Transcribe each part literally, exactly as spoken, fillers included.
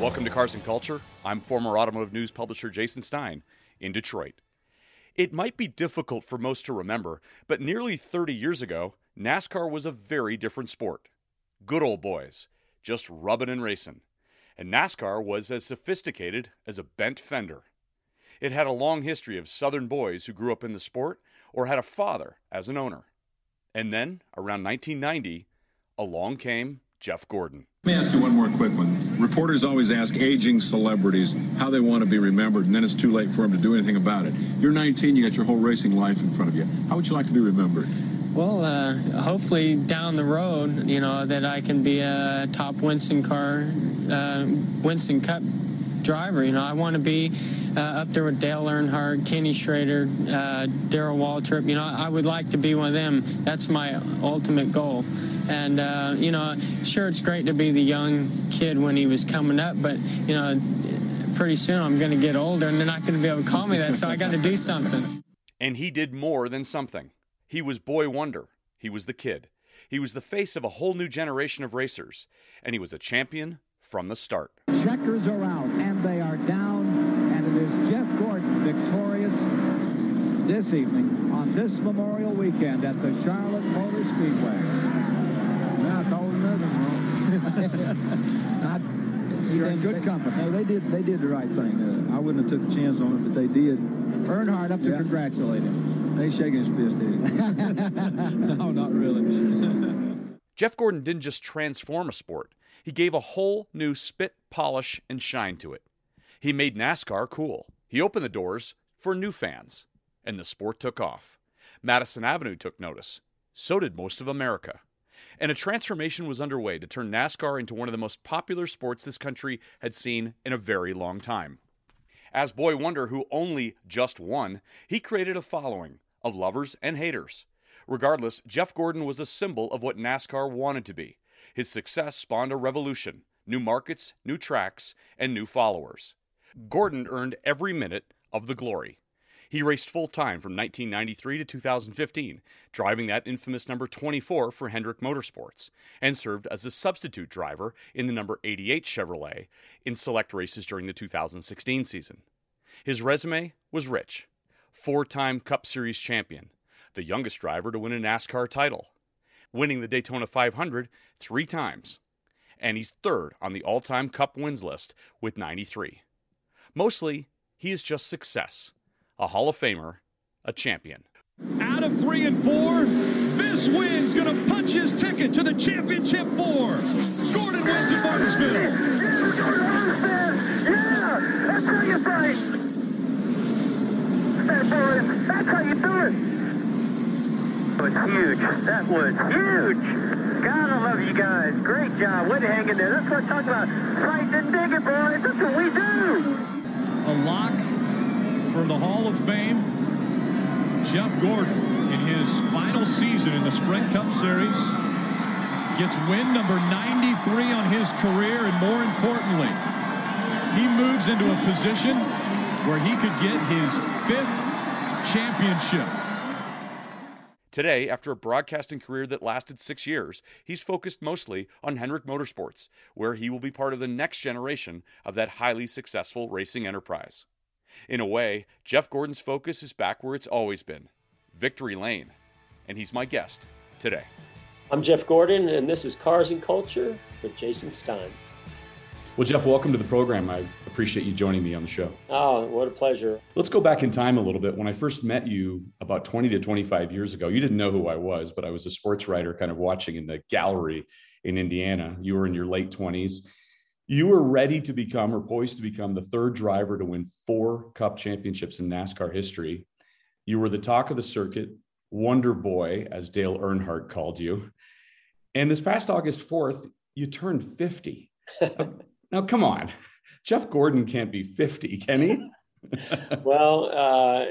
Welcome to Cars and Culture. I'm former Automotive News publisher Jason Stein in Detroit. It might be difficult for most to remember, but nearly thirty years ago, NASCAR was a very different sport. Good old boys, just rubbing and racing. And NASCAR was as sophisticated as a bent fender. It had a long history of Southern boys who grew up in the sport or had a father as an owner. And then, around nineteen ninety, along came Jeff Gordon. Let me ask you one more quick one. Reporters always ask aging celebrities how they want to be remembered, and then it's too late for them to do anything about it. You're nineteen, you got your whole racing life in front of you. How would you like to be remembered? Well, uh, hopefully down the road, you know, that I can be a top Winston car, uh, Winston Cup driver. You know, I want to be uh, up there with Dale Earnhardt, Kenny Schrader, uh, Darrell Waltrip. You know, I would like to be one of them. That's my ultimate goal. And, uh, you know, sure, it's great to be the young kid when he was coming up, but, you know, pretty soon I'm going to get older and they're not going to be able to call me that, so I got to do something. And he did more than something. He was boy wonder. He was the kid. He was the face of a whole new generation of racers, and he was a champion from the start. Checkers are out, and they are down, and it is Jeff Gordon victorious this evening on this Memorial Weekend at the Charlotte Motor Speedway. Not, you're in good company. No, they did. They did the right thing. Uh, I wouldn't have took a chance on it, but they did. Earnhardt up to yeah. Congratulate him. They shaking his fist at him. No, not really. Jeff Gordon didn't just transform a sport. He gave a whole new spit, polish, and shine to it. He made NASCAR cool. He opened the doors for new fans, and the sport took off. Madison Avenue took notice. So did most of America. And a transformation was underway to turn NASCAR into one of the most popular sports this country had seen in a very long time. As boy wonder who only just won, he created a following of lovers and haters. Regardless, Jeff Gordon was a symbol of what NASCAR wanted to be. His success spawned a revolution, new markets, new tracks, and new followers. Gordon earned every minute of the glory. He raced full-time from nineteen ninety-three to two thousand fifteen, driving that infamous number twenty-four for Hendrick Motorsports, and served as a substitute driver in the number eighty-eight Chevrolet in select races during the two thousand sixteen season. His resume was rich. Four-time Cup Series champion, the youngest driver to win a NASCAR title, winning the Daytona five hundred three times, and he's third on the all-time Cup wins list with ninety-three. Mostly, he is just success. A Hall of Famer, a champion. Out of three and four, this win's going to punch his ticket to the championship four. Gordon wins at Martinsville. Yeah, that's how you fight. Hey, boys, that's how you do it. That was huge. That was huge. God, I love you guys. Great job. Way to hang in there. That's what I'm talking about. Fighting and digging, boys. That's what we do. A lock for the Hall of Fame, Jeff Gordon, in his final season in the Sprint Cup Series, gets win number ninety-three on his career, and more importantly, he moves into a position where he could get his fifth championship. Today, after a broadcasting career that lasted six years, he's focused mostly on Hendrick Motorsports, where he will be part of the next generation of that highly successful racing enterprise. In a way, Jeff Gordon's focus is back where it's always been, Victory Lane, and he's my guest today. I'm Jeff Gordon, and this is Cars and Culture with Jason Stein. Well, Jeff, welcome to the program. I appreciate you joining me on the show. Oh, what a pleasure. Let's go back in time a little bit. When I first met you about twenty to twenty-five years ago, you didn't know who I was, but I was a sports writer kind of watching in the gallery in Indiana. You were in your late twenties. You were ready to become or poised to become the third driver to win four Cup championships in NASCAR history. You were the talk of the circuit, Wonder Boy, as Dale Earnhardt called you. And this past August fourth, you turned fifty. Now, come on. Jeff Gordon can't be fifty, can he? Well, uh,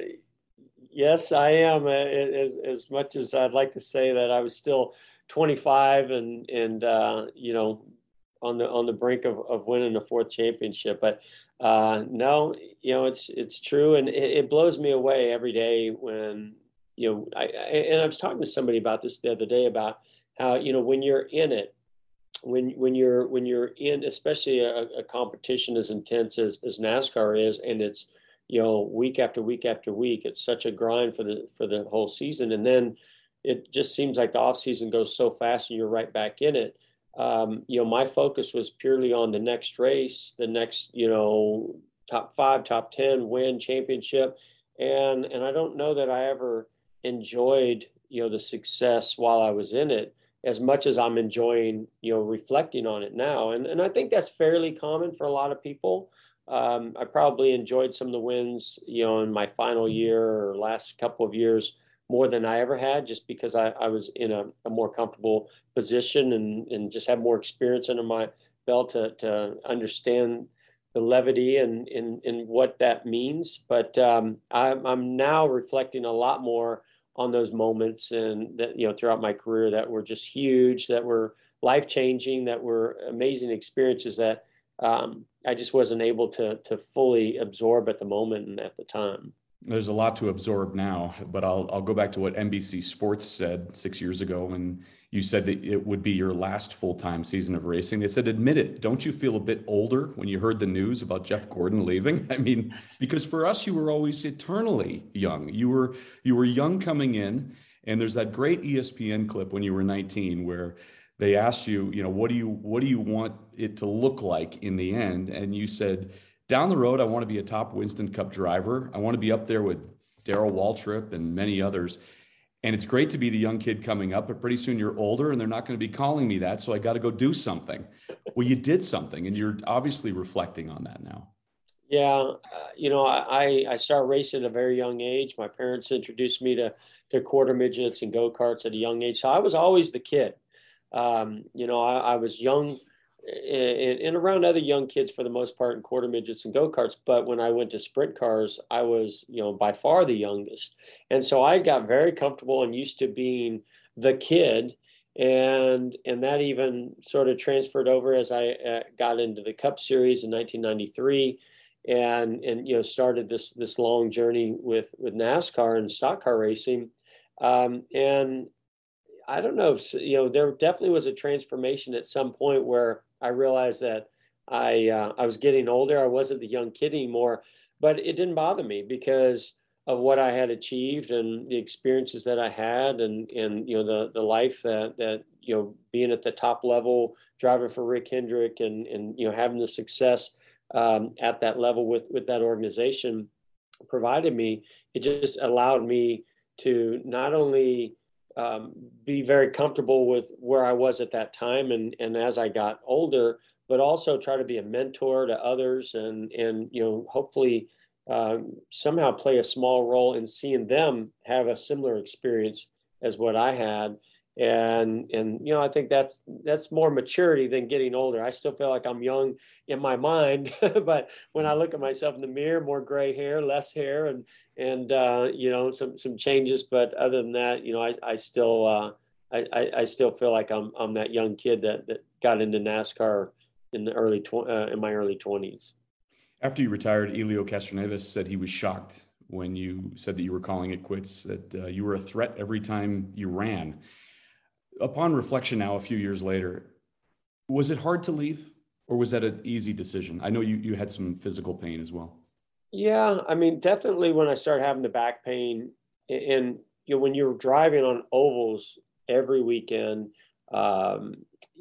yes, I am. As, as much as I'd like to say that I was still twenty-five and, and uh, you know, on the on the brink of, of winning the fourth championship. But uh, no, you know, it's it's true. And it, it blows me away every day when, you know, I, I and I was talking to somebody about this the other day about how, you know, when you're in it, when when you're when you're in, especially a, a competition as intense as, as NASCAR is, and it's, you know, week after week after week, it's such a grind for the for the whole season. And then it just seems like the off season goes so fast and you're right back in it. Um, you know, my focus was purely on the next race, the next, you know, top five, top ten win, championship. And, and I don't know that I ever enjoyed, you know, the success while I was in it as much as I'm enjoying, you know, reflecting on it now. And, and I think that's fairly common for a lot of people. Um, I probably enjoyed some of the wins, you know, in my final year or last couple of years more than I ever had, just because I, I was in a, a more comfortable position and, and just had more experience under my belt to, to understand the levity and, and, and what that means. But um, I'm, I'm now reflecting a lot more on those moments and that, you know, throughout my career that were just huge, that were life-changing, that were amazing experiences that um, I just wasn't able to, to fully absorb at the moment and at the time. There's a lot to absorb now, but I'll I'll go back to what N B C Sports said six years ago, and you said that it would be your last full-time season of racing. They said, admit it, don't you feel a bit older when you heard the news about Jeff Gordon leaving? I mean, because for us, you were always eternally young. You were you were young coming in, and there's that great E S P N clip when you were nineteen where they asked you, you know, what do you what do you want it to look like in the end? And you said, down the road, I want to be a top Winston Cup driver. I want to be up there with Darrell Waltrip and many others. And it's great to be the young kid coming up, but pretty soon you're older and they're not going to be calling me that. So I got to go do something. Well, you did something, and you're obviously reflecting on that now. Yeah. Uh, you know, I, I started racing at a very young age. My parents introduced me to, to quarter midgets and go-karts at a young age. So I was always the kid. Um, you know, I, I was young And, and around other young kids for the most part in quarter midgets and go-karts. But when I went to sprint cars, I was, you know, by far the youngest. And so I got very comfortable and used to being the kid. And, and that even sort of transferred over as I uh, got into the Cup Series in nineteen ninety-three and, and, you know, started this, this long journey with, with NASCAR and stock car racing. Um, and I don't know, if, you know, there definitely was a transformation at some point where I realized that I uh, I was getting older. I wasn't the young kid anymore, but it didn't bother me because of what I had achieved and the experiences that I had, and and you know the the life that that you know being at the top level, driving for Rick Hendrick, and and you know having the success um, at that level with with that organization provided me. It just allowed me to not only Um, be very comfortable with where I was at that time. And, and as I got older, but also try to be a mentor to others and, and, you know, hopefully um, somehow play a small role in seeing them have a similar experience as what I had. And, and, you know, I think that's, that's more maturity than getting older. I still feel like I'm young in my mind, but when I look at myself in the mirror, more gray hair, less hair, and, and, uh, you know, some, some changes, but other than that, you know, I, I still, uh, I, I still feel like I'm, I'm that young kid that, that got into NASCAR in the early, tw- uh, in my early twenties. After you retired, Elio Castroneves said he was shocked when you said that you were calling it quits, that uh, you were a threat every time you ran. Upon reflection now, a few years later, was it hard to leave, or was that an easy decision? I know you, you had some physical pain as well. Yeah, I mean, definitely when I started having the back pain, and, and you know, when you're driving on ovals every weekend, um,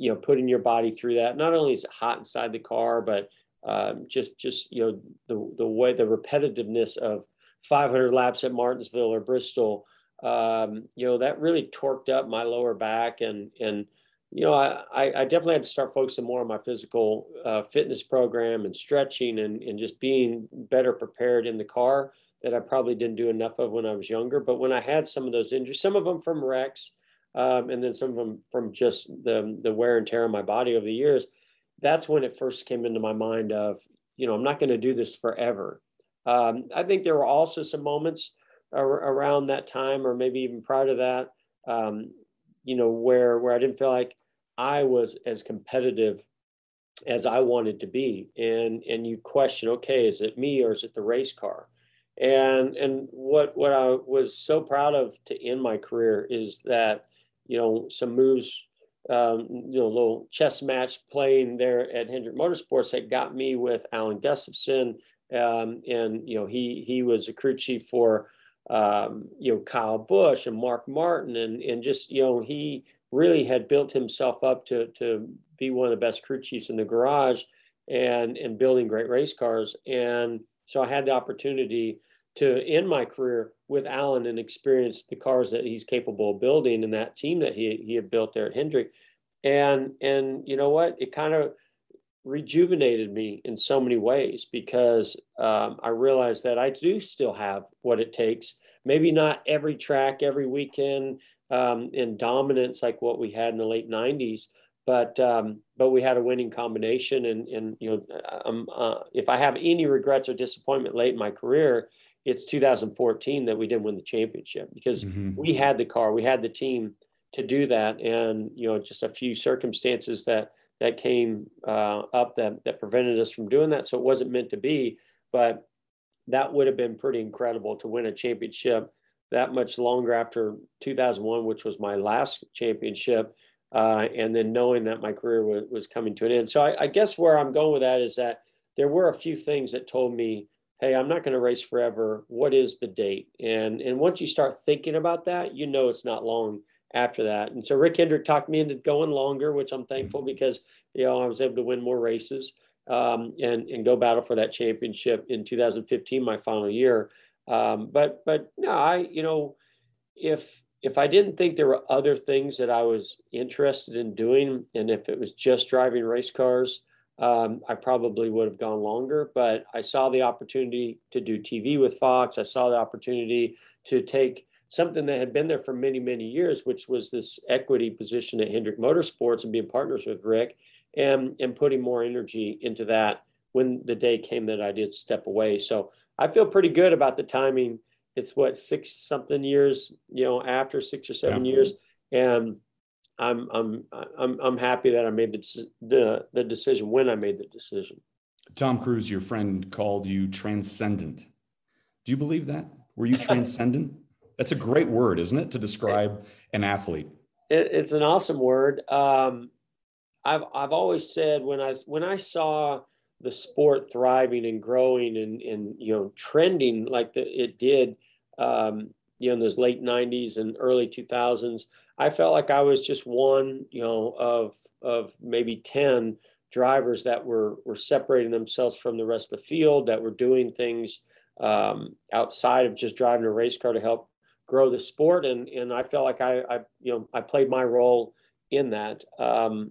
you know, putting your body through that, not only is it hot inside the car, but um, just, just, you know, the, the way, the repetitiveness of five hundred laps at Martinsville or Bristol, um, you know, that really torqued up my lower back, and, and, you know, I, I definitely had to start focusing more on my physical, uh, fitness program and stretching and, and just being better prepared in the car that I probably didn't do enough of when I was younger. But when I had some of those injuries, some of them from wrecks, um, and then some of them from just the, the wear and tear on my body over the years, that's when it first came into my mind of, you know, I'm not going to do this forever. Um, I think there were also some moments ar- around that time, or maybe even prior to that, um, you know, where, where I didn't feel like I was as competitive as I wanted to be. And, and you question, okay, is it me or is it the race car? And, and what, what I was so proud of to end my career is that, you know, some moves, um, you know, little chess match playing there at Hendrick Motorsports that got me with Alan Gustafson. Um, and, you know, he, he was a crew chief for, um, you know, Kyle Busch and Mark Martin, and, and just, you know, he really had built himself up to, to be one of the best crew chiefs in the garage and, and building great race cars. And so I had the opportunity to end my career with Alan and experience the cars that he's capable of building and that team that he he had built there at Hendrick. And, and you know what, it kind of rejuvenated me in so many ways, because um, I realized that I do still have what it takes, maybe not every track, every weekend um, in dominance, like what we had in the late nineties, but, um, but we had a winning combination. And, and, you know, um, uh, if I have any regrets or disappointment late in my career, it's two thousand fourteen that we didn't win the championship, because mm-hmm. we had the car, we had the team to do that. And, you know, just a few circumstances that, that came uh, up that, that prevented us from doing that. So it wasn't meant to be, but that would have been pretty incredible to win a championship that much longer after two thousand one, which was my last championship. Uh, and then knowing that my career was, was coming to an end. So I, I guess where I'm going with that is that there were a few things that told me, hey, I'm not going to race forever. What is the date? And, and once you start thinking about that, you know, it's not long after that. And so Rick Hendrick talked me into going longer, which I'm thankful, because, you know, I was able to win more races um, and, and go battle for that championship in two thousand fifteen, my final year. Um, but, but no, I, you know, if, If I didn't think there were other things that I was interested in doing, and if it was just driving race cars, um, I probably would have gone longer. But I saw the opportunity to do T V with Fox. I saw the opportunity to take something that had been there for many, many years, which was this equity position at Hendrick Motorsports and being partners with Rick, and, and putting more energy into that when the day came that I did step away. So I feel pretty good about the timing. It's what, six something years, you know, after six or seven yeah. years. And I'm, I'm, I'm, I'm happy that I made the, the, the decision when I made the decision. Tom Cruise, your friend, called you transcendent. Do you believe that? Were you transcendent? That's a great word, isn't it? To describe an athlete. It, it's an awesome word. Um, I've, I've always said when I, when I saw the sport thriving and growing and, and, you know, trending like the, it did, Um, you know, in those late nineties and early two thousands, I felt like I was just one, you know, of of maybe ten drivers that were were separating themselves from the rest of the field, that were doing things um, outside of just driving a race car to help grow the sport. And and I felt like I, I you know, I played my role in that, um,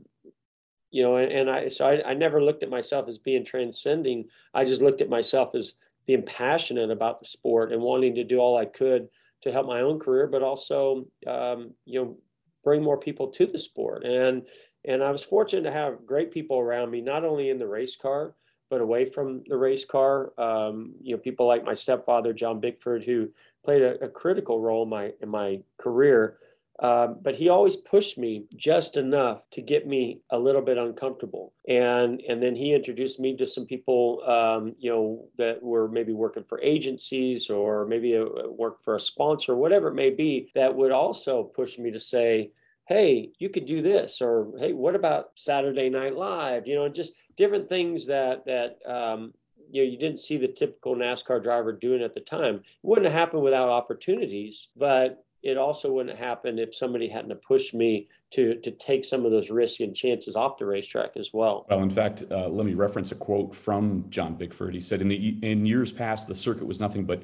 you know, and, and I so I, I never looked at myself as being transcending. I just looked at myself as being passionate about the sport and wanting to do all I could to help my own career, but also, um, you know, bring more people to the sport. And, and I was fortunate to have great people around me, not only in the race car, but away from the race car. Um, you know, people like my stepfather, John Bickford, who played a, a critical role in my, in my career. Uh, but he always pushed me just enough to get me a little bit uncomfortable. And and then he introduced me to some people, um, you know, that were maybe working for agencies or maybe worked for a sponsor, whatever it may be, that would also push me to say, hey, you could do this, or, hey, what about Saturday Night Live? You know, just different things that, that um, you know, you didn't see the typical NASCAR driver doing at the time. It wouldn't have happened without opportunities, but it also wouldn't happen if somebody hadn't to push me to to take some of those risks and chances off the racetrack as well. Well, in fact, uh, let me reference a quote from John Bickford. He said, in the in years past, the circuit was nothing but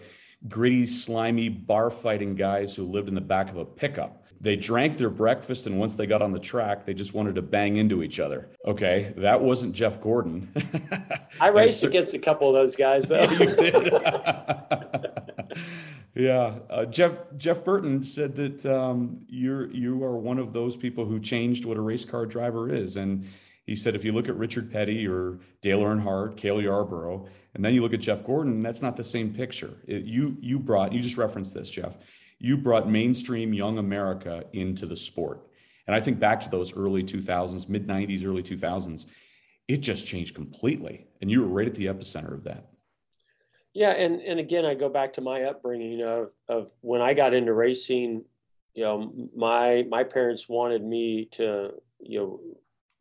gritty, slimy, bar-fighting guys who lived in the back of a pickup. They drank their breakfast, and once they got on the track, they just wanted to bang into each other. Okay, that wasn't Jeff Gordon. I raced against a couple of those guys, though. Yeah, you did. Yeah, uh, Jeff Jeff Burton said that um, you're you are one of those people who changed what a race car driver is, and He said, if you look at Richard Petty or Dale Earnhardt, Cale Yarborough, and then you look at Jeff Gordon, that's not the same picture. It, you, you brought, you just referenced this, Jeff, you brought mainstream young America into the sport. And I think back to those early two thousands, mid nineties, early two thousands, it just changed completely. And you were right at the epicenter of that. Yeah. And, and again, I go back to my upbringing, you know, of, of when I got into racing, you know, my, my parents wanted me to, you know,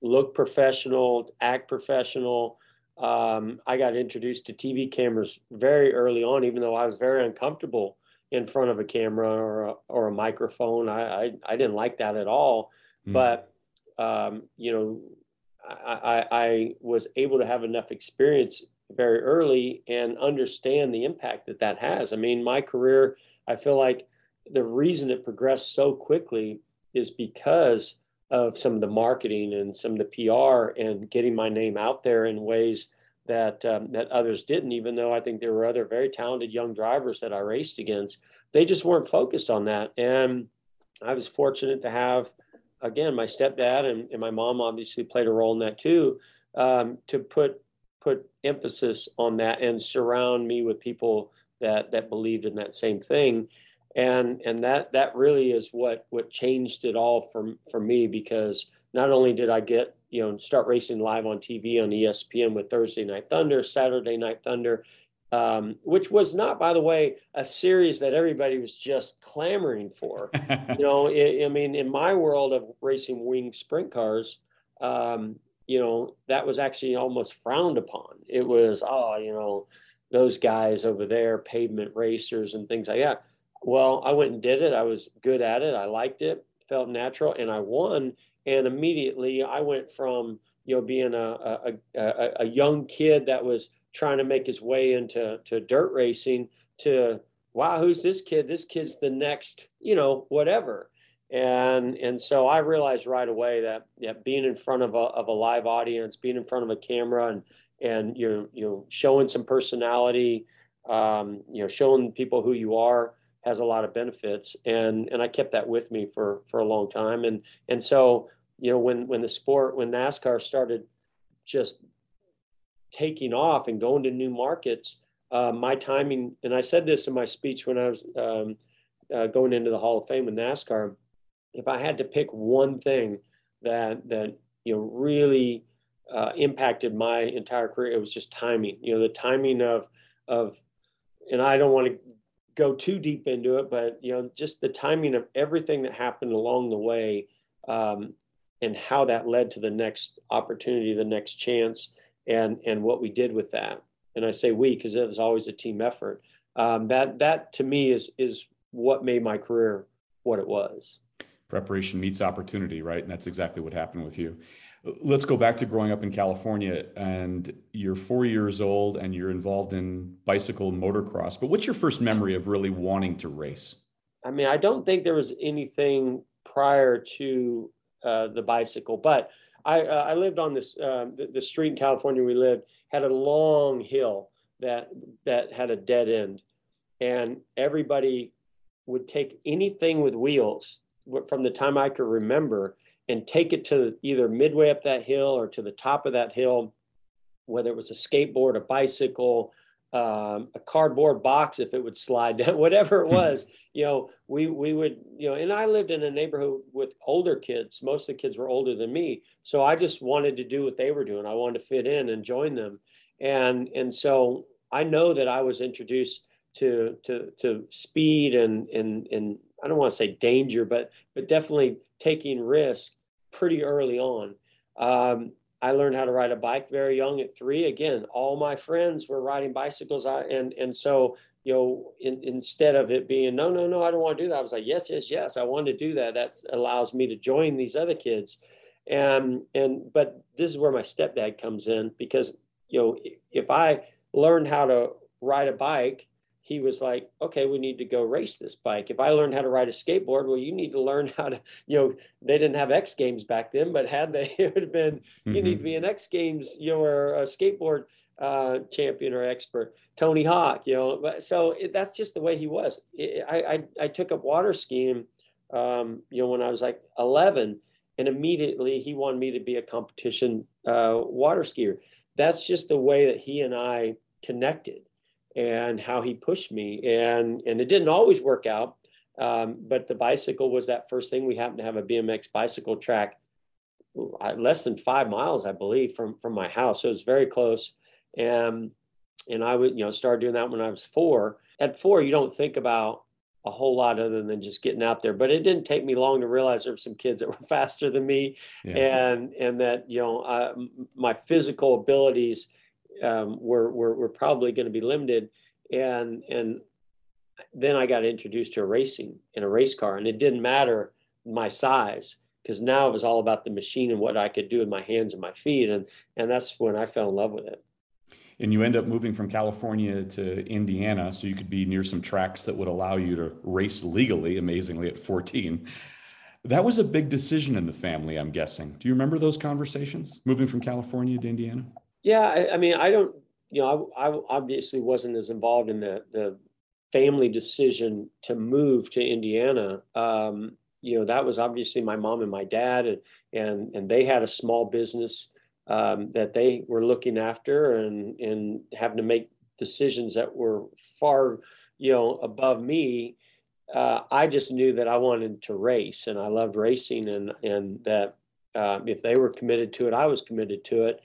look professional, act professional. Um, I got introduced to T V cameras very early on, even though I was very uncomfortable in front of a camera or a, or a microphone. I, I, I didn't like that at all, mm. but, um, you know, I, I, I was able to have enough experience very early and understand the impact that that has. I mean, my career, I feel like the reason it progressed so quickly is because of some of the marketing and some of the P R and getting my name out there in ways that um, that others didn't, even though I think there were other very talented young drivers that I raced against. They just weren't focused on that. And I was fortunate to have, again, my stepdad and, and my mom obviously played a role in that too, um, to put put emphasis on that and surround me with people that that believed in that same thing. And and that that really is what what changed it all for, for me, because not only did I get, you know, start racing live on T V on E S P N with Thursday Night Thunder, Saturday Night Thunder, um, which was not, by the way, a series that everybody was just clamoring for. you know, it, I mean, in my world of racing winged sprint cars, um, you know, that was actually almost frowned upon. It was, oh, you know, those guys over there, pavement racers and things like that. Well, I went and did it. I was good at it. I liked it, felt natural, and I won. And immediately I went from, you know, being a a, a, a young kid that was trying to make his way into to dirt racing to, wow, who's this kid? This kid's the next, you know, whatever. And and so I realized right away that, yeah, being in front of a of a live audience, being in front of a camera and and you're you know, showing some personality, um, you know, showing people who you are, has a lot of benefits. And, and I kept that with me for, for a long time. And, and so, you know, when, when the sport, when NASCAR started just taking off and going to new markets, uh, my timing, and I said this in my speech when I was um, uh, going into the Hall of Fame with NASCAR, if I had to pick one thing that, that, you know, really uh, impacted my entire career, it was just timing, you know, the timing of, of, and I don't want to go too deep into it, but, you know, just the timing of everything that happened along the way, um, and how that led to the next opportunity, the next chance, and, and what we did with that. And I say we, because it was always a team effort. Um, that, that to me is, is what made my career what it was. Preparation meets opportunity, right? And that's exactly what happened with you. Let's go back to growing up in California, and you're four years old and you're involved in bicycle motocross, but what's your first memory of really wanting to race? I mean, I don't think there was anything prior to uh, the bicycle, but I, uh, I lived on this, um, the, the street in California we lived had a long hill that, that had a dead end, and everybody would take anything with wheels from the time I could remember and take it to either midway up that hill or to the top of that hill, whether it was a skateboard, a bicycle, um, a cardboard box, if it would slide down, whatever it was, you know, we, we would, you know, and I lived in a neighborhood with older kids. Most of the kids were older than me. So I just wanted to do what they were doing. I wanted to fit in and join them. And, and so I know that I was introduced to, to, to speed and, and, and I don't want to say danger, but, but definitely taking risk pretty early on. Um, I learned how to ride a bike very young at three. Again, all my friends were riding bicycles. I, and, and so, you know, in, instead of it being, no, no, no, I don't want to do that. I was like, yes, yes, yes. I want to do that. That allows me to join these other kids. And, and, but this is where my stepdad comes in, because, you know, if I learned how to ride a bike, he was like, okay, we need to go race this bike. If I learned how to ride a skateboard, well, you need to learn how to, you know, they didn't have X Games back then, but had they, it would have been, mm-hmm. you need to be an X Games, you know, or a skateboard uh, champion or expert, Tony Hawk, you know. But so it, that's just the way he was. It, I, I I took up water skiing, um, you know, when I was like eleven, And immediately he wanted me to be a competition uh, water skier. That's just the way that he and I connected and how he pushed me. And, and it didn't always work out, um, but the bicycle was that first thing. We happened to have a B M X bicycle track less than five miles, I believe, from, from my house. So it was very close. And, and I would, you know, started doing that when I was four. At four, you don't think about a whole lot other than just getting out there, but it didn't take me long to realize there were some kids that were faster than me. Yeah. And, and that, you know, uh, my physical abilities um, were, were, were probably going to be limited. And, and then I got introduced to racing in a race car, and it didn't matter my size, because now it was all about the machine and what I could do with my hands and my feet. And, and that's when I fell in love with it. And you end up moving from California to Indiana so you could be near some tracks that would allow you to race legally, amazingly, at fourteen. That was a big decision in the family, I'm guessing. Do you remember those conversations, moving from California to Indiana? Yeah, I, I mean, I don't, you know, I, I obviously wasn't as involved in the, the family decision to move to Indiana. Um, you know, that was obviously my mom and my dad, and and, and they had a small business Um, that they were looking after, and, and having to make decisions that were far, you know, above me. Uh, I just knew that I wanted to race, and I loved racing, and, and that uh, if they were committed to it, I was committed to it.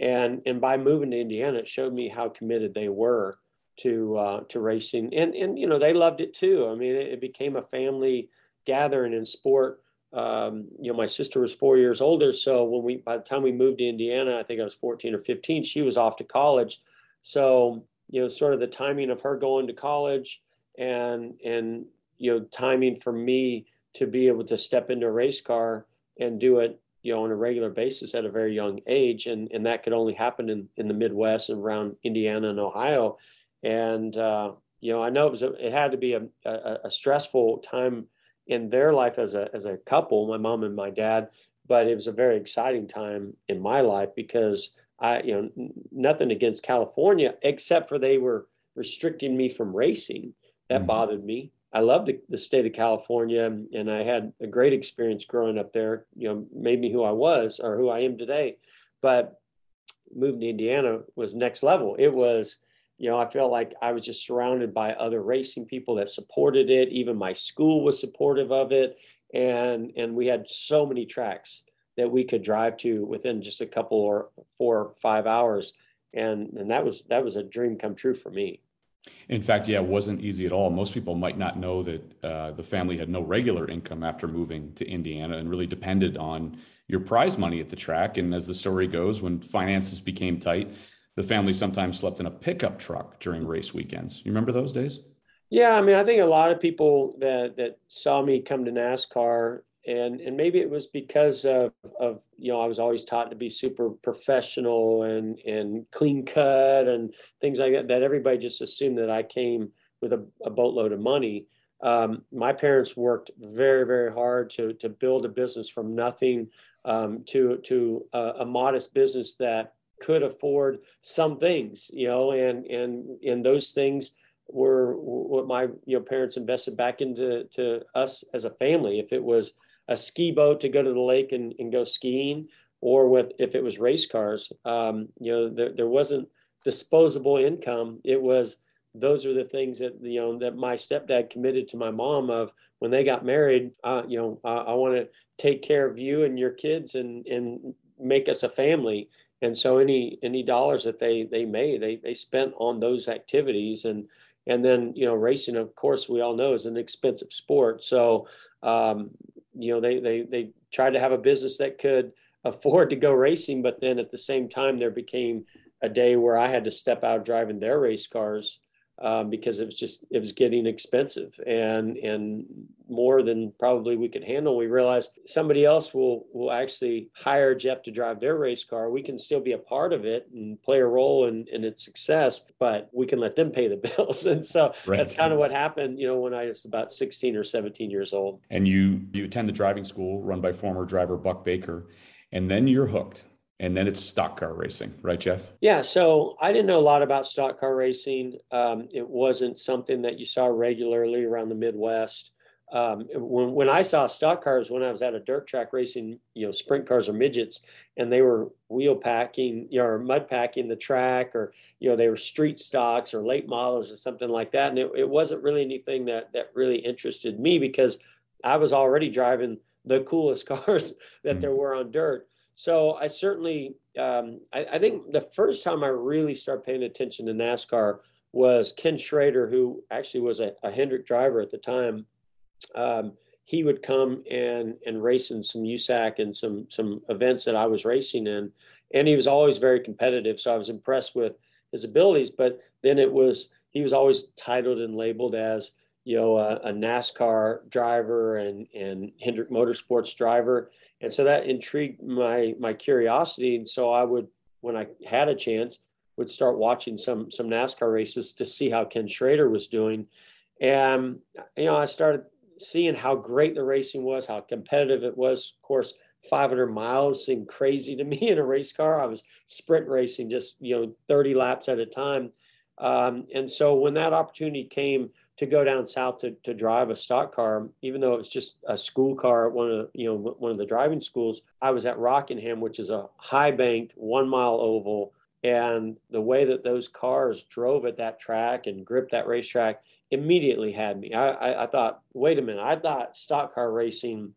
And, and by moving to Indiana, it showed me how committed they were to, uh, to racing. And, and, you know, they loved it too. I mean, it, it became a family gathering in sport. Um, you know, my sister was four years older. So when we, by the time we moved to Indiana, I think I was fourteen or fifteen, she was off to college. So, you know, sort of the timing of her going to college and, and, you know, timing for me to be able to step into a race car and do it, you know, on a regular basis at a very young age. And, and that could only happen in, in the Midwest and around Indiana and Ohio. And, uh, you know, I know it was, a, it had to be a, a, a stressful time in their life as a as a couple, my mom and my dad, but it was a very exciting time in my life, because I, you know, n- nothing against California, except for they were restricting me from racing. That mm-hmm. bothered me. I loved the, the state of California, and, and I had a great experience growing up there, you know, made me who I was or who I am today. But moving to Indiana was next level. It was, you know, I felt like I was just surrounded by other racing people that supported it. Even my school was supportive of it. And, and we had so many tracks that we could drive to within just a couple or four or five hours. And, and that was, that was a dream come true for me. In fact, yeah, it wasn't easy at all. Most people might not know that uh, the family had no regular income after moving to Indiana, and really depended on your prize money at the track. And as the story goes, when finances became tight, the family sometimes slept in a pickup truck during race weekends. You remember those days? Yeah, I mean, I think a lot of people that that saw me come to NASCAR, and and maybe it was because of, of you know, I was always taught to be super professional and and clean cut and things like that, that everybody just assumed that I came with a, a boatload of money. Um, my parents worked very, very hard to to build a business from nothing um, to to a, a modest business that could afford some things, you know, and, and, and those things were what my you know, parents invested back into to us as a family. If it was a ski boat to go to the lake and, and go skiing, or with, if it was race cars, um, you know, there, there wasn't disposable income. It was, those are the things that, you know, that my stepdad committed to my mom of when they got married, uh, you know, I, I want to take care of you and your kids and, and make us a family. And so any any dollars that they they made, they they spent on those activities. And and then, you know, racing, of course, we all know is an expensive sport. So, um, you know, they, they, they tried to have a business that could afford to go racing. But then at the same time, there became a day where I had to step out driving their race cars um, because it was just it was getting expensive and and more than probably we could handle. We realized somebody else will, will actually hire Jeff to drive their race car. We can still be a part of it and play a role in, in its success, but we can let them pay the bills. And so right. That's kind of what happened, you know, when I was about sixteen or seventeen years old. And you, you attend the driving school run by former driver Buck Baker, and then you're hooked. And then it's stock car racing, right, Jeff? Yeah, so I didn't know a lot about stock car racing. Um, it wasn't something that you saw regularly around the Midwest. Um, when, when I saw stock cars, when I was at a dirt track racing, you know, sprint cars or midgets, and they were wheel packing, you know, or mud packing the track, or, you know, they were street stocks or late models or something like that. And it, it wasn't really anything that, that really interested me, because I was already driving the coolest cars that there were on dirt. So I certainly, um, I, I think the first time I really started paying attention to NASCAR was Ken Schrader, who actually was a, a Hendrick driver at the time. Um, he would come and, and race in some U S A C and some, some events that I was racing in. And he was always very competitive. So I was impressed with his abilities, but then it was, he was always titled and labeled as, you know, a, a NASCAR driver and, and Hendrick Motorsports driver. And so that intrigued my, my curiosity. And so I would, when I had a chance, would start watching some, some NASCAR races to see how Ken Schrader was doing. And, you know, I started seeing how great the racing was, how competitive it was. Of course, five hundred miles seemed crazy to me in a race car. I was sprint racing, just, you know, thirty laps at a time. Um, and so when that opportunity came to go down south to, to drive a stock car, even though it was just a school car at one of the, you know, one of the driving schools, I was at Rockingham, which is a high banked one mile oval. And the way that those cars drove at that track and gripped that racetrack immediately had me. I, I, I thought, wait a minute, I thought stock car racing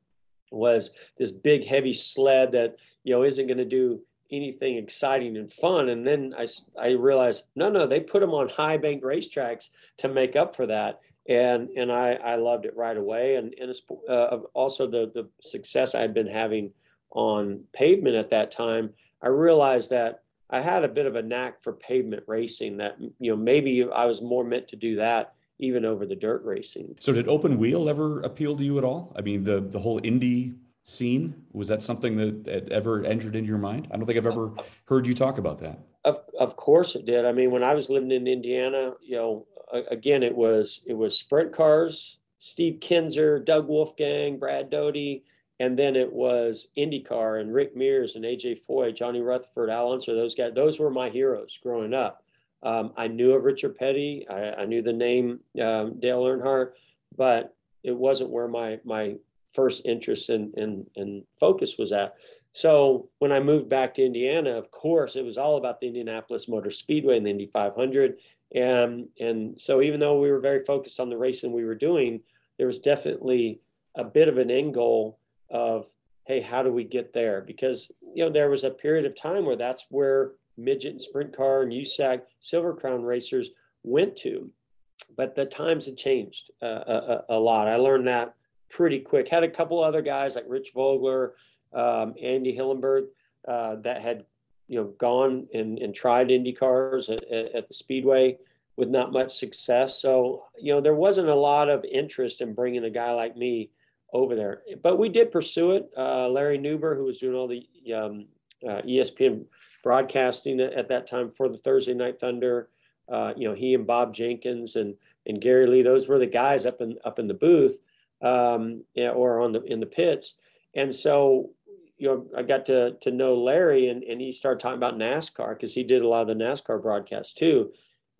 was this big, heavy sled that, you know, isn't going to do anything exciting and fun. And then I, I realized, no, no, they put them on high bank racetracks to make up for that. And and I, I loved it right away. And, and uh, also the, the success I had been having on pavement at that time, I realized that I had a bit of a knack for pavement racing that, you know, maybe I was more meant to do that even over the dirt racing. So did open wheel ever appeal to you at all? I mean, the, the whole indie scene, was that something that, that ever entered into your mind? I don't think I've ever heard you talk about that. Of of course it did. I mean, when I was living in Indiana, you know, again, it was, it was sprint cars, Steve Kinzer, Doug Wolfgang, Brad Doty. And then it was IndyCar and Rick Mears and A J Foyt, Johnny Rutherford, Al Unser, those guys. Those were my heroes growing up. Um, I knew of Richard Petty. I, I knew the name um, Dale Earnhardt, but it wasn't where my my first interest and in, in, in focus was at. So when I moved back to Indiana, of course, it was all about the Indianapolis Motor Speedway and the Indy five hundred. And, and so even though we were very focused on the racing we were doing, there was definitely a bit of an end goal of, hey, how do we get there? Because, you know, there was a period of time where that's where midget and sprint car and U S A C Silver Crown racers went to, but the times had changed uh, a, a lot. I learned that pretty quick. Had a couple other guys like Rich Vogler, um, Andy Hillenberg, uh, that had, you know, gone and, and tried Indy cars at, at the Speedway with not much success. So, you know, there wasn't a lot of interest in bringing a guy like me over there, but we did pursue it. Uh, Larry Neuber, who was doing all the um, uh, E S P N broadcasting at that time for the Thursday Night Thunder, uh, you know, he and Bob Jenkins and and Gary Lee, those were the guys up in up in the booth, um, you know, or on the in the pits. And so, you know, I got to to know Larry, and and he started talking about NASCAR because he did a lot of the NASCAR broadcasts too.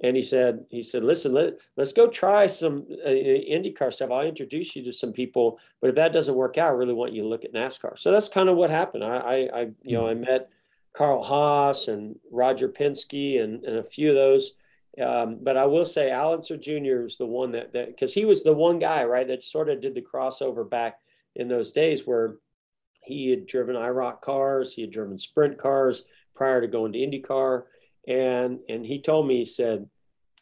And he said, he said, listen, let, let's go try some uh, IndyCar stuff. I'll introduce you to some people, but if that doesn't work out, I really want you to look at NASCAR. So that's kind of what happened. I, I, I you know, I met Carl Haas and Roger Penske and, and a few of those. Um, but I will say Al Unser Junior was the one that, that, cause he was the one guy, right, that sort of did the crossover back in those days where he had driven IROC cars. He had driven sprint cars prior to going to IndyCar. And and he told me, he said,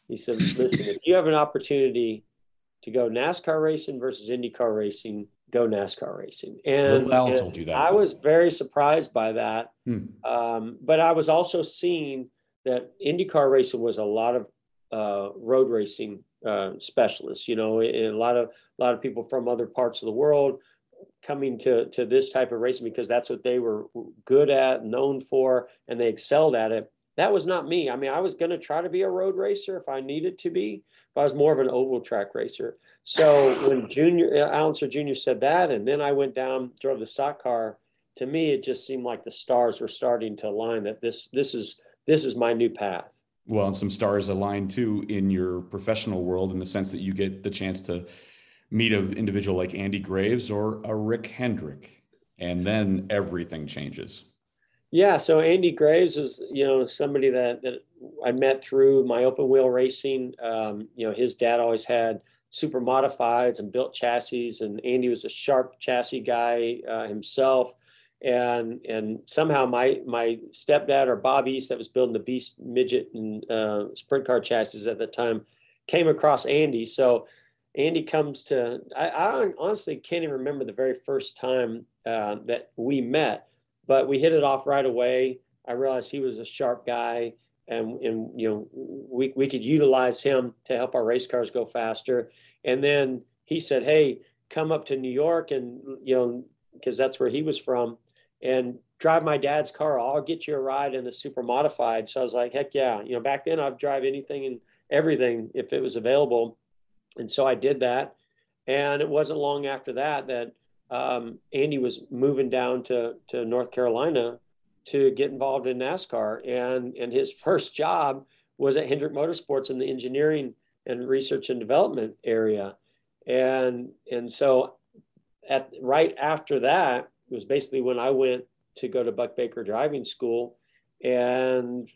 he said, listen, if you have an opportunity to go NASCAR racing versus IndyCar racing, go NASCAR racing. And, well, and told you that. I was very surprised by that. Hmm. Um, but I was also seeing that IndyCar racing was a lot of uh, road racing uh, specialists, you know, and a lot of a lot of people from other parts of the world coming to, to this type of racing because that's what they were good at, known for, and they excelled at it. That was not me. I mean, I was going to try to be a road racer if I needed to be, but I was more of an oval track racer. So when Junior, Al Unser Junior said that, and then I went down, drove the stock car, to me, it just seemed like the stars were starting to align that this, this is, this is my new path. Well, and some stars align too in your professional world in the sense that you get the chance to meet an individual like Andy Graves or a Rick Hendrick, and then everything changes. Yeah, so Andy Graves is, you know, somebody that, that I met through my open wheel racing. Um, you know, his dad always had super modifieds and built chassis, and Andy was a sharp chassis guy uh, himself. And and somehow my my stepdad, or Bob East, that was building the Beast midget and uh, sprint car chassis at the time, came across Andy. So Andy comes to, I, I honestly can't even remember the very first time uh, that we met, but we hit it off right away. I realized he was a sharp guy, and, and you know, we, we could utilize him to help our race cars go faster. And then he said, hey, come up to New York, and, you know, because that's where he was from, and drive my dad's car. I'll get you a ride in a super modified. So I was like, heck yeah. You know, back then I'd drive anything and everything if it was available. And so I did that. And it wasn't long after that, that um, Andy was moving down to, to North Carolina to get involved in NASCAR. And, and his first job was at Hendrick Motorsports in the engineering and research and development area. And, and so at right after that, it was basically when I went to go to Buck Baker driving school, and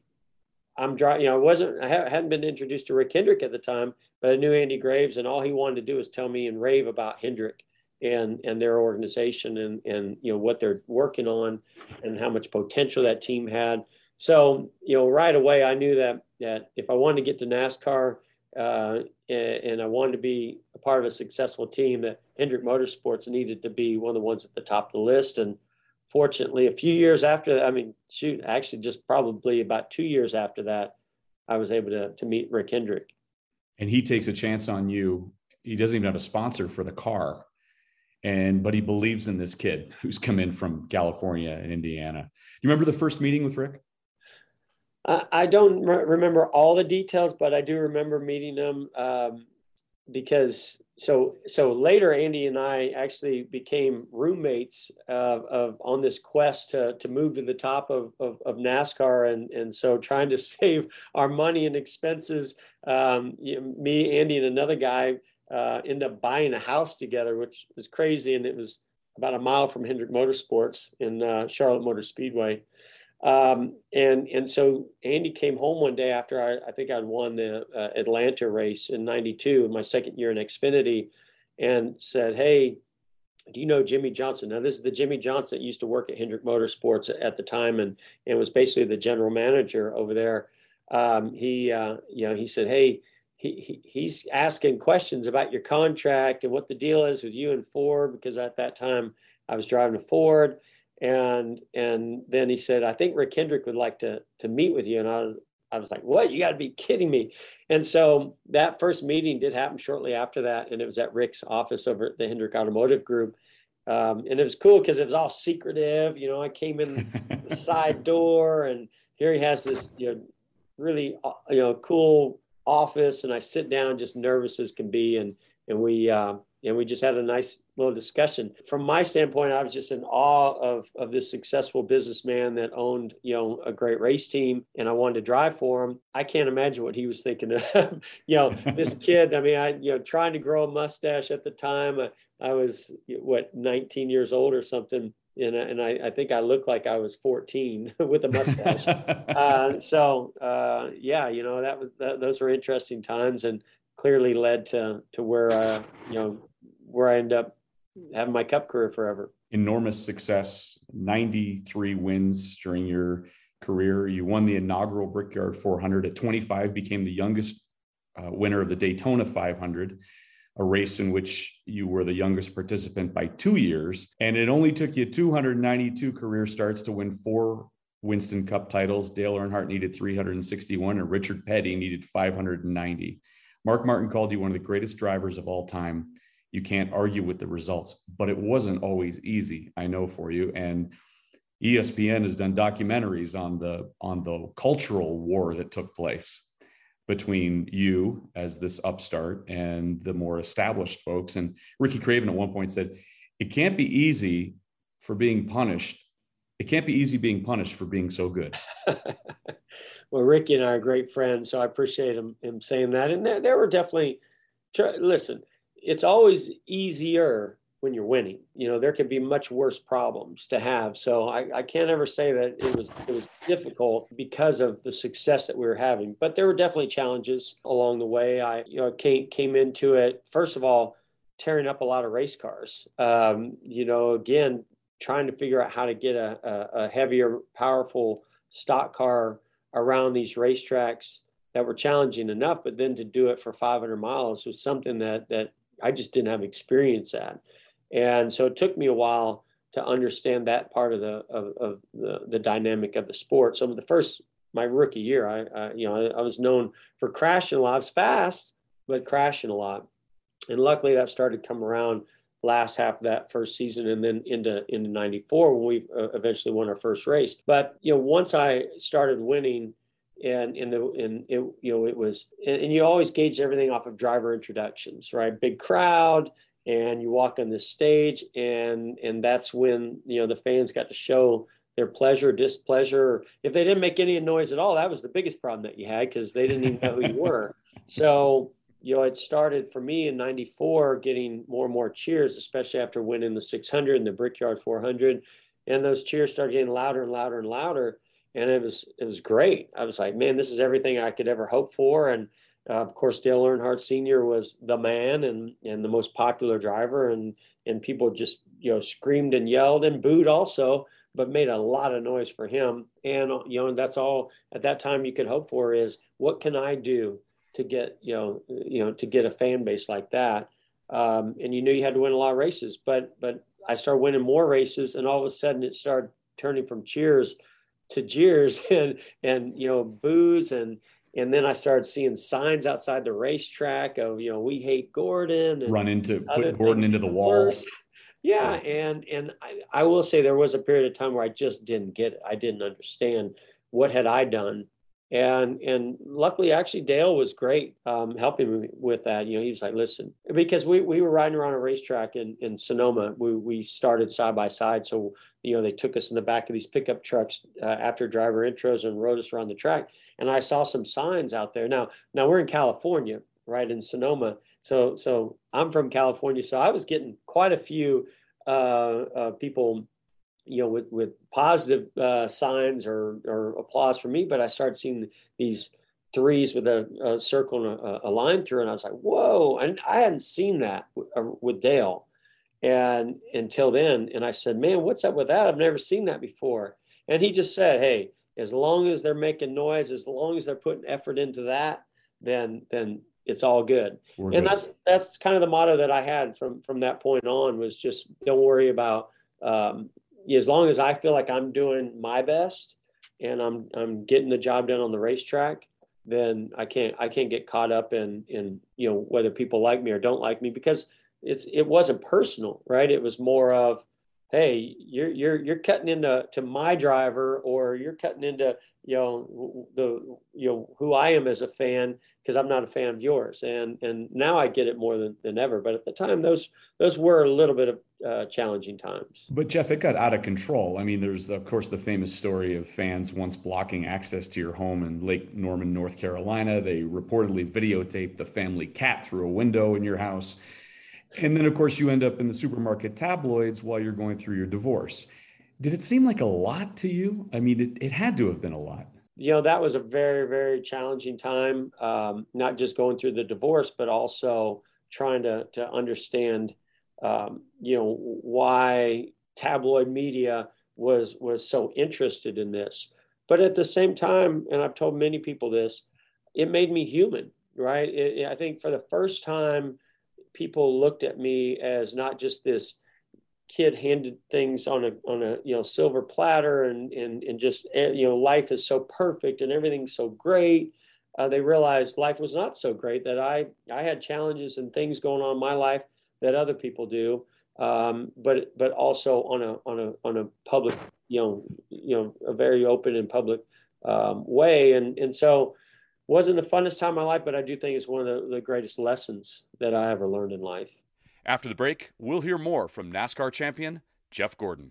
I'm driving, you know, I wasn't, I hadn't been introduced to Rick Hendrick at the time, but I knew Andy Graves, and all he wanted to do was tell me and rave about Hendrick and, and their organization, and, and, you know, what they're working on and how much potential that team had. So, you know, right away, I knew that, that if I wanted to get to NASCAR uh, and, and I wanted to be a part of a successful team, that Hendrick Motorsports needed to be one of the ones at the top of the list. And fortunately, a few years after, I mean, shoot, actually just probably about two years after that, I was able to, to meet Rick Hendrick. And he takes a chance on you. He doesn't even have a sponsor for the car. And, but he believes in this kid who's come in from California and Indiana. Do you remember the first meeting with Rick? I, I don't re- remember all the details, but I do remember meeting him. Um, Because so so later, Andy and I actually became roommates uh, of on this quest to to move to the top of of, of NASCAR, and and so trying to save our money and expenses. Um, you know, me, Andy, and another guy uh, end up buying a house together, which was crazy, and it was about a mile from Hendrick Motorsports in uh, Charlotte Motor Speedway. Um, and, and so Andy came home one day after I, I think I'd won the uh, Atlanta race in ninety-two, my second year in Xfinity, and said, hey, do you know Jimmy Johnson? Now, this is the Jimmy Johnson that used to work at Hendrick Motorsports at the time, and, and was basically the general manager over there. Um, he, uh, you know, he said, hey, he, he, he's asking questions about your contract and what the deal is with you and Ford, because at that time I was driving a Ford. And, and then he said, I think Rick Hendrick would like to, to meet with you. And I, I was like, what? You gotta be kidding me. And so that first meeting did happen shortly after that. And it was at Rick's office over at the Hendrick Automotive Group. Um, and it was cool because it was all secretive. You know, I came in the side door, and here he has this, you know, really, you know, cool office. And I sit down just nervous as can be. And, and we, um, uh, And we just had a nice little discussion. From my standpoint, I was just in awe of, of this successful businessman that owned, you know, a great race team, and I wanted to drive for him. I can't imagine what he was thinking of, you know, this kid. I mean, I, you know, trying to grow a mustache at the time. I, I was, what, nineteen years old or something. And, and I, I think I looked like I was fourteen with a mustache. uh, so, uh, yeah, you know, that was, that, those were interesting times, and clearly led to, to where, uh, you know, where I end up having my Cup career forever. Enormous success, ninety-three wins during your career. You won the inaugural Brickyard four hundred at twenty-five, became the youngest uh, winner of the Daytona five hundred, a race in which you were the youngest participant by two years. And it only took you two hundred ninety-two career starts to win four Winston Cup titles. Dale Earnhardt needed three hundred sixty-one, and Richard Petty needed five hundred ninety. Mark Martin called you one of the greatest drivers of all time. You can't argue with the results, but it wasn't always easy, I know, for you. And E S P N has done documentaries on the on the cultural war that took place between you as this upstart and the more established folks. And Ricky Craven at one point said, it can't be easy for being punished. It can't be easy being punished for being so good. Well, Ricky and I are great friends, so I appreciate him, him saying that. And there, there were definitely, listen, it's always easier when you're winning. You know, there can be much worse problems to have. So I, I can't ever say that it was it was difficult because of the success that we were having. But there were definitely challenges along the way. I you know came came into it, first of all, tearing up a lot of race cars. Um, you know, again, trying to figure out how to get a, a, a heavier, powerful stock car around these racetracks that were challenging enough, but then to do it for five hundred miles was something that that I just didn't have experience at. And so it took me a while to understand that part of the of, of the, the dynamic of the sport. So the first, my rookie year, I, I you know I, I was known for crashing a lot. I was fast, but crashing a lot. And luckily, that started to come around last half of that first season, and then into into ninety-four when we uh, eventually won our first race. But you know, once I started winning, and in the and it you know it was and, and you always gauge everything off of driver introductions, right? Big crowd. And you walk on this stage, and and that's when, you know, the fans got to show their pleasure, displeasure. If they didn't make any noise at all, that was the biggest problem that you had, because they didn't even know who you were. So, you know, it started for me in ninety-four getting more and more cheers, especially after winning the six hundred and the Brickyard four hundred. And those cheers started getting louder and louder and louder. And it was it was great. I was like, man, this is everything I could ever hope for. And Uh, of course, Dale Earnhardt Senior was the man and and the most popular driver, and and people just, you know, screamed and yelled and booed also, but made a lot of noise for him. And, you know, that's all at that time you could hope for is, what can I do to get, you know, you know, to get a fan base like that? Um, and you knew you had to win a lot of races, but but I started winning more races, and all of a sudden it started turning from cheers to jeers and and, you know, boos. And And then I started seeing signs outside the racetrack of, you know, we hate Gordon. And Run into, put Gordon into the wall. Yeah. And and I, I will say there was a period of time where I just didn't get it. I didn't understand what had I done. And and luckily, actually, Dale was great um, helping me with that. You know, he was like, listen, because we, we were riding around a racetrack in, in Sonoma. We we started side by side. So, you know, they took us in the back of these pickup trucks uh, after driver intros and rode us around the track. And I saw some signs out there. Now, now we're in California, right, in Sonoma. So so I'm from California. So I was getting quite a few uh, uh, people, you know, with, with positive uh, signs or, or applause for me. But I started seeing these threes with a, a circle and a, a line through. And I was like, whoa, and I hadn't seen that w- with Dale and until then. And I said, man, what's up with that? I've never seen that before. And he just said, hey, as long as they're making noise, as long as they're putting effort into that, then then it's all good. We're and good. that's that's kind of the motto that I had from from that point on, was just don't worry about, um, as long as I feel like I'm doing my best and I'm I'm getting the job done on the racetrack, then I can't I can't get caught up in in you know whether people like me or don't like me, because it's it wasn't personal, right? It was more of, hey, you're you're you're cutting into to my driver, or you're cutting into, you know, the you know who I am as a fan, because I'm not a fan of yours. And and now I get it more than, than ever. But at the time, those those were a little bit of uh, challenging times. But Jeff, it got out of control. I mean, there's of course the famous story of fans once blocking access to your home in Lake Norman, North Carolina. They reportedly videotaped the family cat through a window in your house. And then, of course, you end up in the supermarket tabloids while you're going through your divorce. Did it seem like a lot to you? I mean, it, it had to have been a lot. You know, that was a very, very challenging time, um, not just going through the divorce, but also trying to to understand, um, you know, why tabloid media was was so interested in this. But at the same time, and I've told many people this, it made me human, right? It, it, I think for the first time, people looked at me as not just this kid handed things on a, on a, you know, silver platter and, and, and just, you know, life is so perfect and everything's so great. Uh, they realized life was not so great, that I, I had challenges and things going on in my life that other people do. Um, but, but also on a, on a, on a public, you know, you know, a very open and public um, way. And, and so, wasn't the funnest time of my life, but I do think it's one of the, the greatest lessons that I ever learned in life. After the break, we'll hear more from NASCAR champion Jeff Gordon.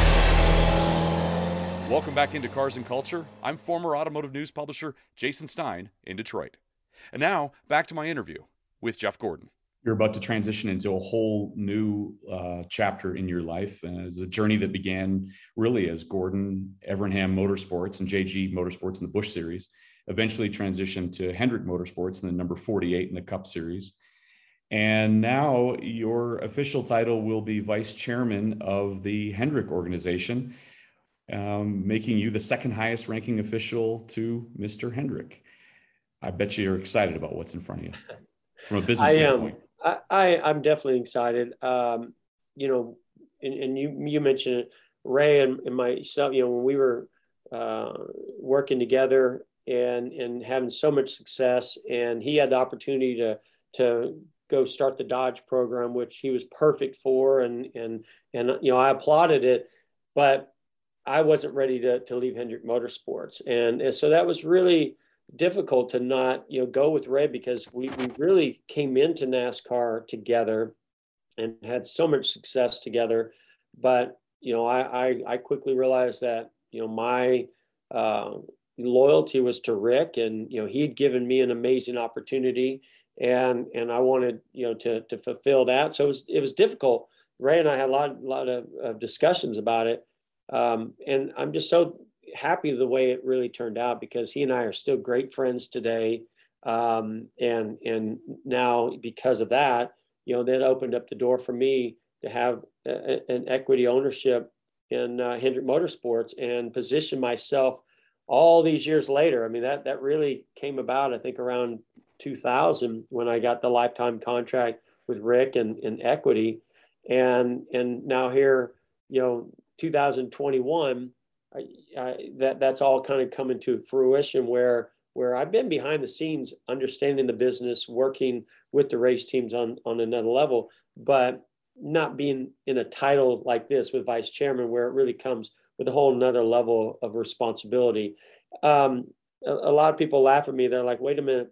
Welcome back into Cars and Culture. I'm former Automotive News publisher Jason Stein in Detroit. And now, back to my interview with Jeff Gordon. You're about to transition into a whole new uh, chapter in your life. And it's a journey that began really as Gordon, Evernham Motorsports, and J G Motorsports in the Busch Series, eventually transitioned to Hendrick Motorsports and then number forty-eight in the Cup Series. And now your official title will be Vice Chairman of the Hendrick organization, Um, making you the second highest ranking official to Mister Hendrick. I bet you you're excited about what's in front of you from a business I standpoint. Am. I, I, I'm definitely excited. Um, you know, and, and you you mentioned it, Ray and, and myself, you know, when we were uh, working together and, and having so much success, and he had the opportunity to to go start the Dodge program, which he was perfect for. And, and, and you know, I applauded it, but I wasn't ready to, to leave Hendrick Motorsports. And, and so that was really difficult to not, you know, go with Ray, because we, we really came into NASCAR together and had so much success together. But, you know, I, I, I quickly realized that, you know, my uh, loyalty was to Rick, and, you know, he'd given me an amazing opportunity, and, and I wanted, you know, to, to fulfill that. So it was, it was difficult. Ray and I had a lot, lot of, of discussions about it. Um, and I'm just so happy the way it really turned out, because he and I are still great friends today. Um, and, and now because of that, you know, that opened up the door for me to have a, an equity ownership in uh, Hendrick Motorsports and position myself all these years later. I mean, that, that really came about, I think around two thousand, when I got the lifetime contract with Rick and, and equity. And, and now here, you know, two thousand twenty-one, I, I, that that's all kind of coming to fruition, where where I've been behind the scenes, understanding the business, working with the race teams on, on another level, but not being in a title like this with vice chairman, where it really comes with a whole nother level of responsibility. Um, a, a lot of people laugh at me. They're like, wait a minute,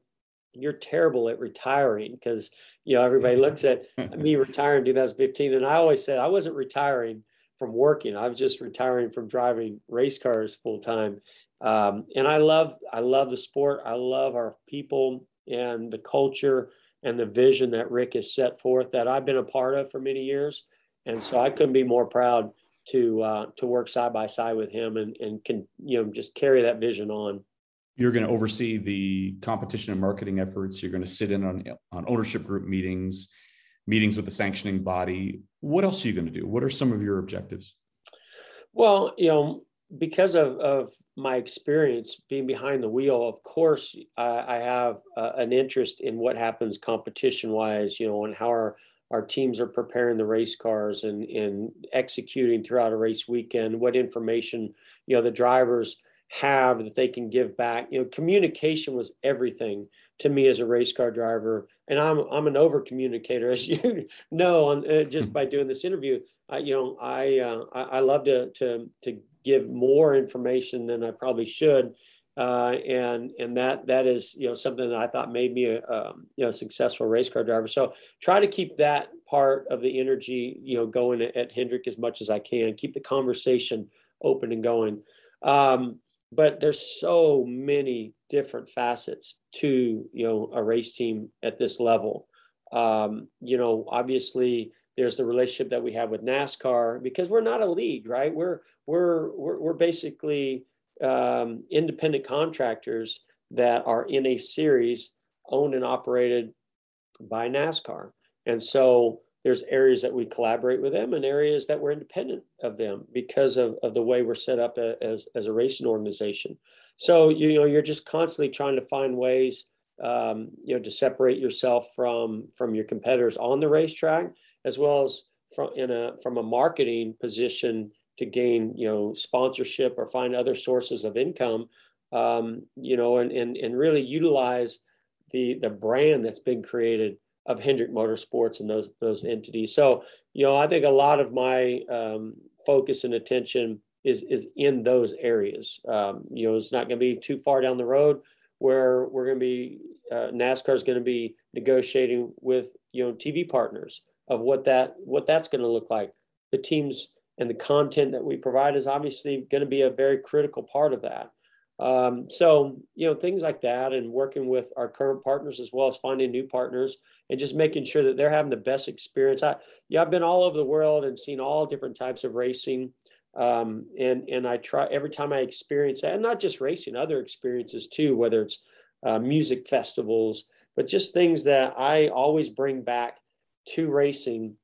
you're terrible at retiring, because, you know, everybody looks at me retiring in two thousand fifteen. And I always said I wasn't retiring from working. I was just retiring from driving race cars full time. Um, and I love, I love the sport. I love our people and the culture and the vision that Rick has set forth, that I've been a part of for many years. And so I couldn't be more proud to, uh, to work side by side with him and, and can, you know, just carry that vision on. You're going to oversee the competition and marketing efforts. You're going to sit in on, on ownership group meetings, meetings with the sanctioning body. What else are you going to do? What are some of your objectives? Well, you know, because of, of my experience being behind the wheel, of course, I, I have uh, an interest in what happens competition wise, you know, and how our, our teams are preparing the race cars and, and executing throughout a race weekend, what information, you know, the drivers have that they can give back. You know, communication was everything to me as a race car driver. And I'm I'm an over communicator, as you know, on, uh, just by doing this interview. I, you know, I, uh, I I love to to to give more information than I probably should, uh, and and that that is, you know, something that I thought made me a, a you know successful race car driver. So try to keep that part of the energy, you know, going at, at Hendrick as much as I can. Keep the conversation open and going. Um, But there's so many different facets to, you know, a race team at this level. Um, you know, obviously there's the relationship that we have with NASCAR, because we're not a league, right? We're we're we're, we're basically um, independent contractors that are in a series owned and operated by NASCAR, and so there's areas that we collaborate with them and areas that we're independent of them because of, of the way we're set up as, as a racing organization. So, you know, you're just constantly trying to find ways, um, you know, to separate yourself from, from your competitors on the racetrack, as well as from, in a, from a marketing position to gain, you know, sponsorship or find other sources of income, um, you know, and, and, and really utilize the, the brand that's been created of Hendrick Motorsports and those, those entities. So, you know, I think a lot of my um, focus and attention is, is in those areas. Um, you know, it's not going to be too far down the road where we're going to be, uh, NASCAR is going to be negotiating with, you know, T V partners of what that, what that's going to look like. The teams and the content that we provide is obviously going to be a very critical part of that. Um, so, you know, things like that, and working with our current partners as well as finding new partners and just making sure that they're having the best experience. I, yeah, I've been all over the world and seen all different types of racing. Um, and, and I try every time I experience that, and not just racing, other experiences too, whether it's uh, music festivals, but just things that I always bring back to racing,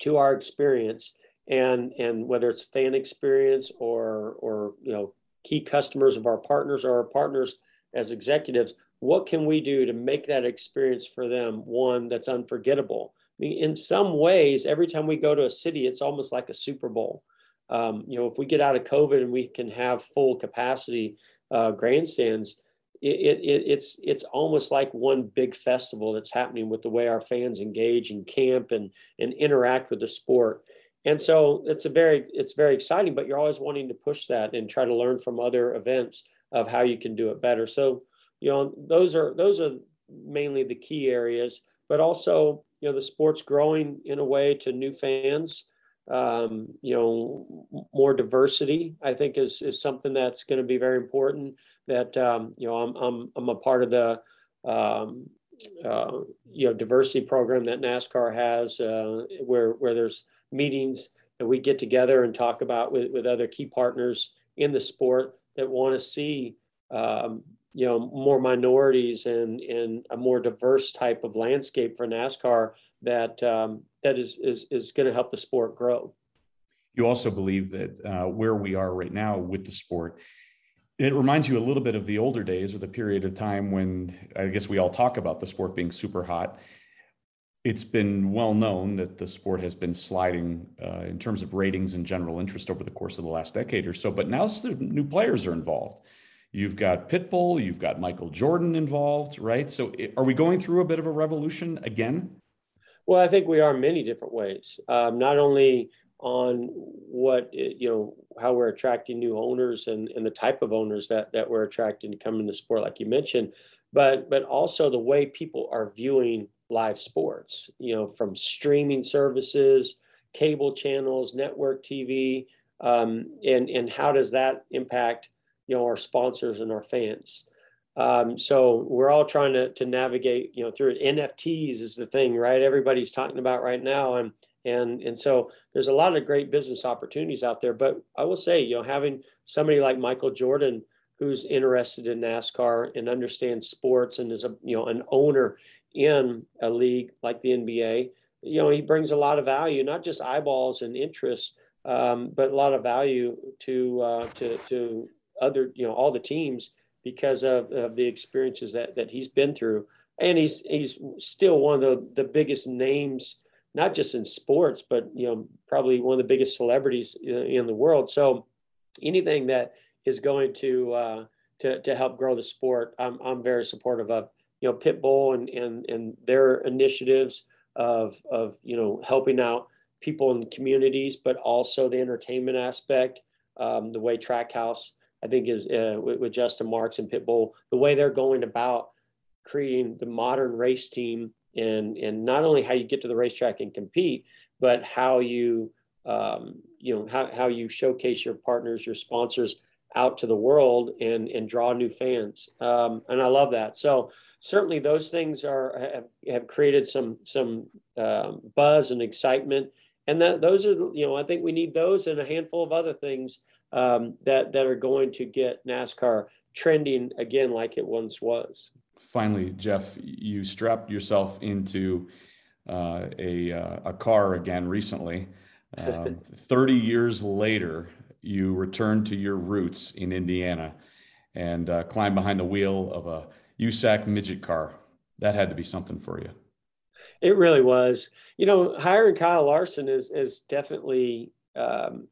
to our experience, and, and whether it's fan experience or, or, you know, key customers of our partners or our partners as executives, what can we do to make that experience for them one that's unforgettable? I mean, in some ways, every time we go to a city, it's almost like a Super Bowl. Um, you know, if we get out of COVID and we can have full capacity uh, grandstands, it, it, it's it's almost like one big festival that's happening with the way our fans engage and camp and and interact with the sport. And so it's a very it's very exciting, but you're always wanting to push that and try to learn from other events of how you can do it better. So, you know, those are those are mainly the key areas, but also, you know, the sport's growing in a way to new fans. Um, you know, more diversity, I think, is is something that's going to be very important. That um, you know, I'm I'm I'm a part of the um, uh, you know, diversity program that NASCAR has, uh, where where there's meetings that we get together and talk about with with other key partners in the sport that want to see um, you know, more minorities and and a more diverse type of landscape for NASCAR. That um, that is is is going to help the sport grow. You also believe that uh, where we are right now with the sport, it reminds you a little bit of the older days, or the period of time when, I guess, we all talk about the sport being super hot. It's been well known that the sport has been sliding uh, in terms of ratings and general interest over the course of the last decade or so. But now the new players are involved. You've got Pitbull, you've got Michael Jordan involved, right? So it, are we going through a bit of a revolution again? Well, I think we are in many different ways, um, not only on what, you know, how we're attracting new owners and, and the type of owners that, that we're attracting to come in the sport, like you mentioned, but but also the way people are viewing live sports, you know, from streaming services, cable channels, network T V, um, and, and how does that impact, you know, our sponsors and our fans? Um, so we're all trying to, to navigate, you know, through it. N F Ts is the thing, right? Everybody's talking about right now. And, and, and so there's a lot of great business opportunities out there, but I will say, you know, having somebody like Michael Jordan, who's interested in NASCAR and understands sports and is a, you know, an owner in a league like the N B A, you know, he brings a lot of value, not just eyeballs and interest, um, but a lot of value to, uh, to, to other, you know, all the teams, because of, of the experiences that, that he's been through. And he's he's still one of the, the biggest names, not just in sports, but, you know, probably one of the biggest celebrities in the world. So anything that is going to uh, to, to help grow the sport, I'm I'm very supportive of. You know, Pitbull and and, and their initiatives of, of, you know, helping out people in the communities, but also the entertainment aspect, um, the way Trackhouse, I think, is uh, with, with Justin Marks and Pitbull, the way they're going about creating the modern race team, and and not only how you get to the racetrack and compete, but how you um, you know how how you showcase your partners, your sponsors out to the world and and draw new fans. Um, and I love that. So certainly those things are have, have created some some um, buzz and excitement, and that those are, you know, I think we need those and a handful of other things. Um, that, that are going to get NASCAR trending again like it once was. Finally, Jeff, you strapped yourself into uh, a, uh, a car again recently. Uh, thirty years later, you returned to your roots in Indiana and uh, climbed behind the wheel of a U S A C midget car. That had to be something for you. It really was. You know, hiring Kyle Larson is, is definitely... Um,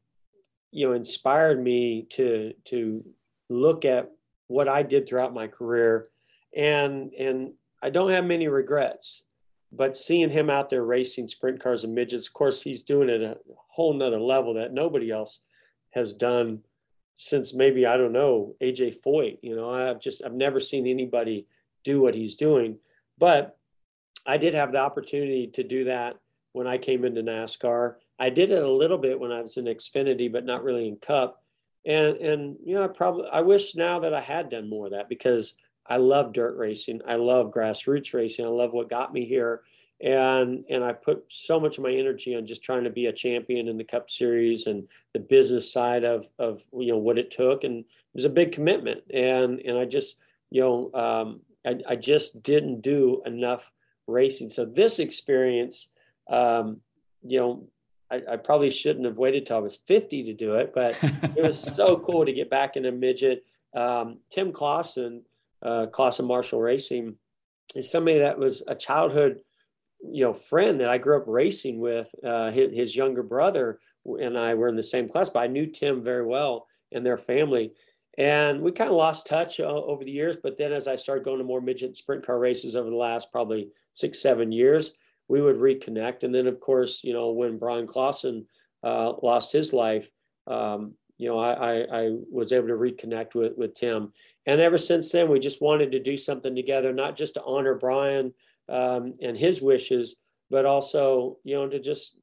you know, inspired me to to look at what I did throughout my career. And and I don't have many regrets, but seeing him out there racing sprint cars and midgets, of course, he's doing it at a whole nother level that nobody else has done since maybe, I don't know, A J Foyt. You know, I've just, I've never seen anybody do what he's doing. But I did have the opportunity to do that when I came into NASCAR. I did it a little bit when I was in Xfinity, but not really in Cup. And, and you know, I probably, I wish now that I had done more of that, because I love dirt racing. I love grassroots racing. I love what got me here. And, and I put so much of my energy on just trying to be a champion in the Cup Series and the business side of, of, you know, what it took. And it was a big commitment. And, and I just, you know, um, I, I just didn't do enough racing. So this experience, um, you know, I, I probably shouldn't have waited till I was fifty to do it, but it was so cool to get back in a midget. Um, Tim Clausen, uh, Clausen Marshall Racing, is somebody that was a childhood, you know, friend that I grew up racing with. Uh, his, his younger brother and I were in the same class, but I knew Tim very well and their family. And we kind of lost touch uh, over the years. But then as I started going to more midget sprint car races over the last probably six, seven years, we would reconnect. And then, of course, you know, when Brian Clausen uh, lost his life, um, you know, I, I, I was able to reconnect with, with Tim. And ever since then, we just wanted to do something together, not just to honor Brian um, and his wishes, but also, you know, to just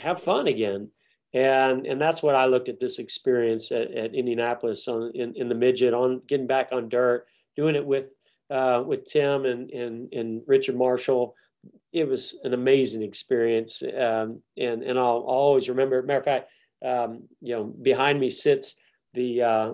have fun again. And and that's what I looked at this experience at, at Indianapolis on, in, in the midget, on getting back on dirt, doing it with uh, with Tim and, and and Richard Marshall. It was an amazing experience, um, and and I'll, I'll always remember. Matter of fact, um, you know, behind me sits the uh,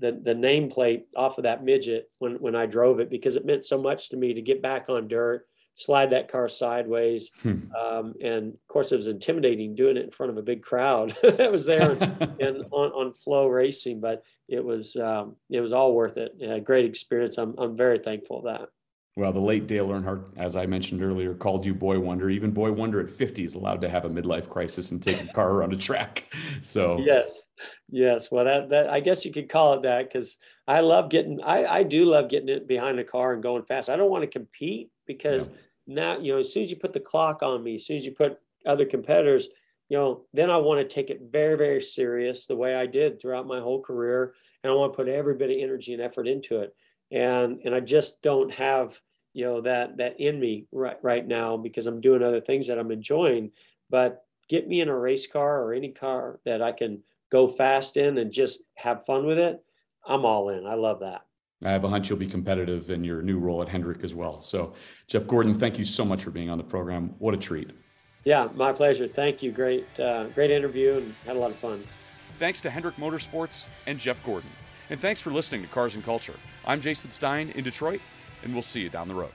the the nameplate off of that midget when when I drove it, because it meant so much to me to get back on dirt, slide that car sideways. Hmm. Um, and of course it was intimidating doing it in front of a big crowd that was there and, and on, on flow racing, but it was, um, it was all worth it. Yeah, great experience. I'm, I'm very thankful of that. Well, the late Dale Earnhardt, as I mentioned earlier, called you Boy Wonder. Even Boy Wonder at fifty is allowed to have a midlife crisis and take a car around a track. So yes, yes. Well, that, that, I guess you could call it that, because I love getting, I, I do love getting it behind the car and going fast. I don't want to compete, because yeah. Now, you know, as soon as you put the clock on me, as soon as you put other competitors, you know, then I want to take it very, very serious, the way I did throughout my whole career. And I want to put every bit of energy and effort into it. And, and I just don't have, you know, that, that in me right, right now, because I'm doing other things that I'm enjoying. But get me in a race car or any car that I can go fast in and just have fun with it, I'm all in. I love that. I have a hunch you'll be competitive in your new role at Hendrick as well. So, Jeff Gordon, thank you so much for being on the program. What a treat. Yeah, my pleasure. Thank you. Great, uh, great interview, and had a lot of fun. Thanks to Hendrick Motorsports and Jeff Gordon. And thanks for listening to Cars and Culture. I'm Jason Stein in Detroit, and we'll see you down the road.